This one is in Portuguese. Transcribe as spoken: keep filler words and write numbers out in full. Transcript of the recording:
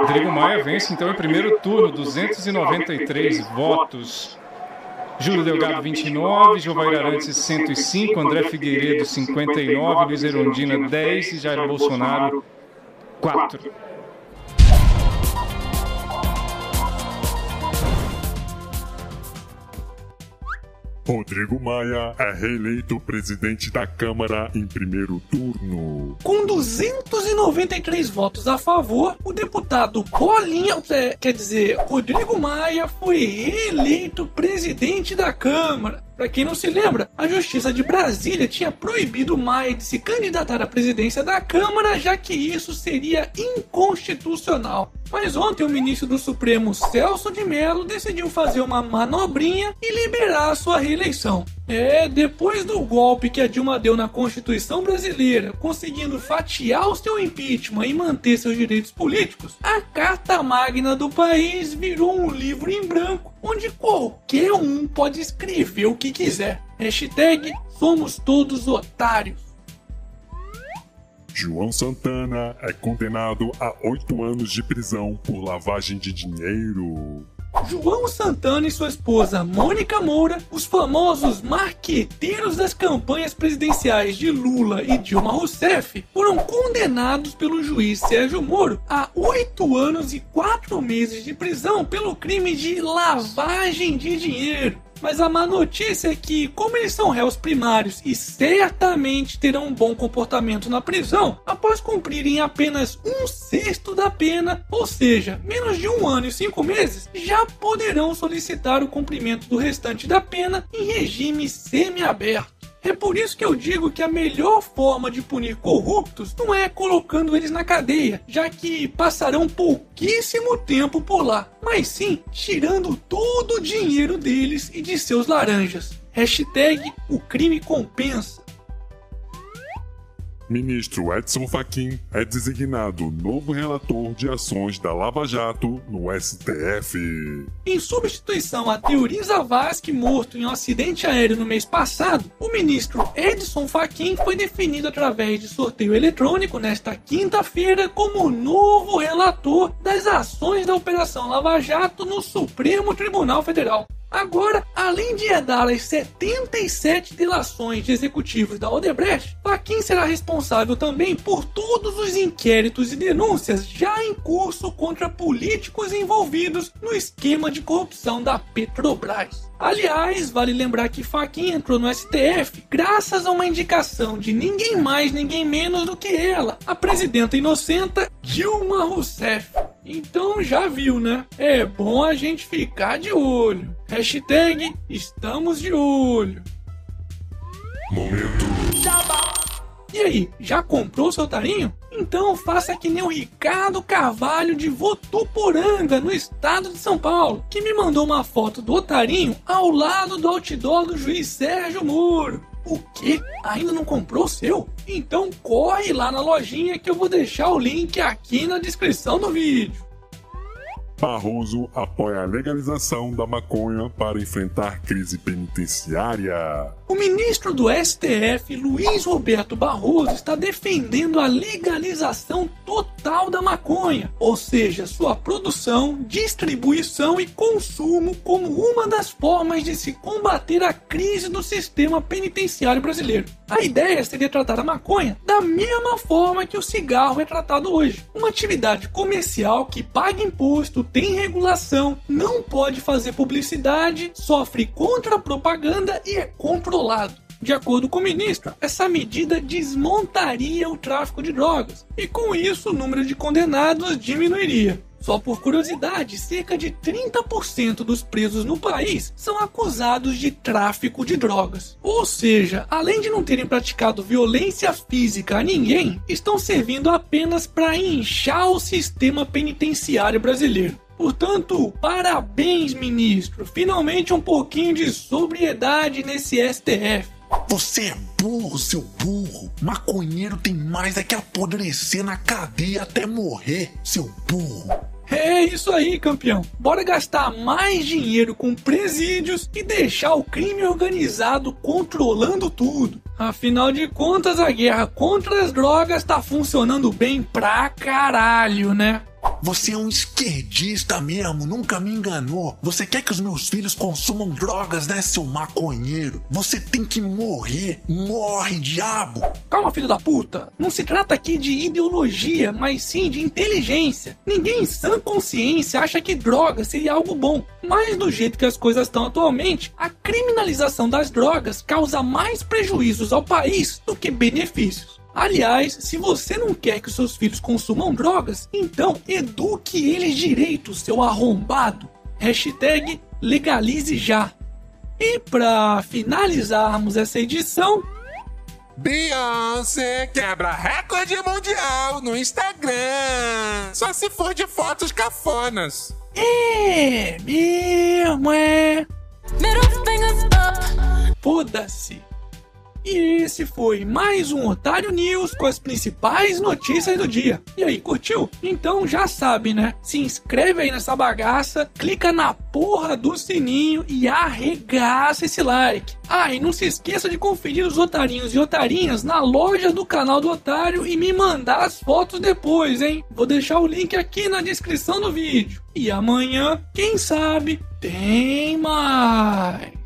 Rodrigo Maia vence, então, em primeiro turno, duzentos e noventa e três votos. Júlio Delgado, vinte e nove, Jovair Arantes, cento e cinco, André Figueiredo, cinquenta e nove, Luiz Erundina, dez e Jair Bolsonaro, quatro. Rodrigo Maia é reeleito presidente da Câmara em primeiro turno. Com duzentos e noventa e três votos a favor, o deputado Bolinha, quer dizer, Rodrigo Maia foi reeleito presidente da Câmara. Pra quem não se lembra, a Justiça de Brasília tinha proibido Maia de se candidatar à presidência da Câmara, já que isso seria inconstitucional. Mas ontem o ministro do Supremo, Celso de Mello, decidiu fazer uma manobrinha e liberar a sua reeleição. É, depois do golpe que a Dilma deu na Constituição brasileira, conseguindo fatiar o seu impeachment e manter seus direitos políticos, a Carta Magna do país virou um livro em branco, onde qualquer um pode escrever o que quiser. Hashtag somos todos otários. João Santana é condenado a oito anos de prisão por lavagem de dinheiro. João Santana e sua esposa Mônica Moura, os famosos marqueteiros das campanhas presidenciais de Lula e Dilma Rousseff, foram condenados pelo juiz Sérgio Moro a oito anos e quatro meses de prisão pelo crime de lavagem de dinheiro. Mas a má notícia é que, como eles são réus primários e certamente terão um bom comportamento na prisão, após cumprirem apenas um sexto da pena, ou seja, menos de um ano e cinco meses, já poderão solicitar o cumprimento do restante da pena em regime semiaberto. É por isso que eu digo que a melhor forma de punir corruptos não é colocando eles na cadeia, já que passarão pouquíssimo tempo por lá, mas sim tirando todo o dinheiro deles e de seus laranjas. Hashtag o crime compensa. Ministro Edson Fachin é designado novo relator de ações da Lava Jato no S T F. Em substituição a Teori Zavascki, morto em um acidente aéreo no mês passado, o ministro Edson Fachin foi definido através de sorteio eletrônico nesta quinta-feira como novo relator das ações da Operação Lava Jato no Supremo Tribunal Federal. Agora, além de herdar as setenta e sete delações de executivos da Odebrecht, Fachin será responsável também por todos os inquéritos e denúncias já em curso contra políticos envolvidos no esquema de corrupção da Petrobras. Aliás, vale lembrar que Fachin entrou no S T F graças a uma indicação de ninguém mais, ninguém menos do que ela, a presidenta inocenta Dilma Rousseff. Então já viu, né? É bom a gente ficar de olho. Hashtag estamos de olho. Momento. E aí, já comprou seu tarinho? Então faça que nem o Ricardo Carvalho de Votuporanga, no estado de São Paulo, que me mandou uma foto do otarinho ao lado do outdoor do juiz Sérgio Moro. O quê? Ainda não comprou o seu? Então corre lá na lojinha que eu vou deixar o link aqui na descrição do vídeo. Barroso apoia a legalização da maconha para enfrentar crise penitenciária. O ministro do S T F, Luiz Roberto Barroso, está defendendo a legalização total da maconha, ou seja, sua produção, distribuição e consumo como uma das formas de se combater a crise do sistema penitenciário brasileiro. A ideia seria tratar a maconha da mesma forma que o cigarro é tratado hoje. Uma atividade comercial que paga imposto, tem regulação, não pode fazer publicidade, sofre contra-propaganda e é controlado. De acordo com o ministro, essa medida desmontaria o tráfico de drogas e, com isso, o número de condenados diminuiria. Só por curiosidade, cerca de trinta por cento dos presos no país são acusados de tráfico de drogas. Ou seja, além de não terem praticado violência física a ninguém, estão servindo apenas para inchar o sistema penitenciário brasileiro. Portanto, parabéns, ministro. Finalmente um pouquinho de sobriedade nesse S T F. Você é burro, seu burro. Maconheiro tem mais é que apodrecer na cadeia até morrer, seu burro. É isso aí, campeão. Bora gastar mais dinheiro com presídios e deixar o crime organizado controlando tudo. Afinal de contas, a guerra contra as drogas tá funcionando bem pra caralho, né? Você é um esquerdista mesmo, nunca me enganou. Você quer que os meus filhos consumam drogas, né, seu maconheiro? Você tem que morrer. Morre, diabo. Calma, filho da puta. Não se trata aqui de ideologia, mas sim de inteligência. Ninguém em sã consciência acha que droga seria algo bom. Mas do jeito que as coisas estão atualmente, a criminalização das drogas causa mais prejuízos ao país do que benefícios. Aliás, se você não quer que os seus filhos consumam drogas, então eduque eles direito, seu arrombado. Hashtag legalize já. E pra finalizarmos essa edição... Beyoncé quebra recorde mundial no Instagram. Só se for de fotos cafonas. É mesmo, é. Foda-se. E esse foi mais um Otário News com as principais notícias do dia. E aí, curtiu? Então já sabe, né? Se inscreve aí nessa bagaça, clica na porra do sininho e arregaça esse like. Ah, e não se esqueça de conferir os otarinhos e otarinhas na loja do canal do Otário e me mandar as fotos depois, hein? Vou deixar o link aqui na descrição do vídeo. E amanhã, quem sabe, tem mais.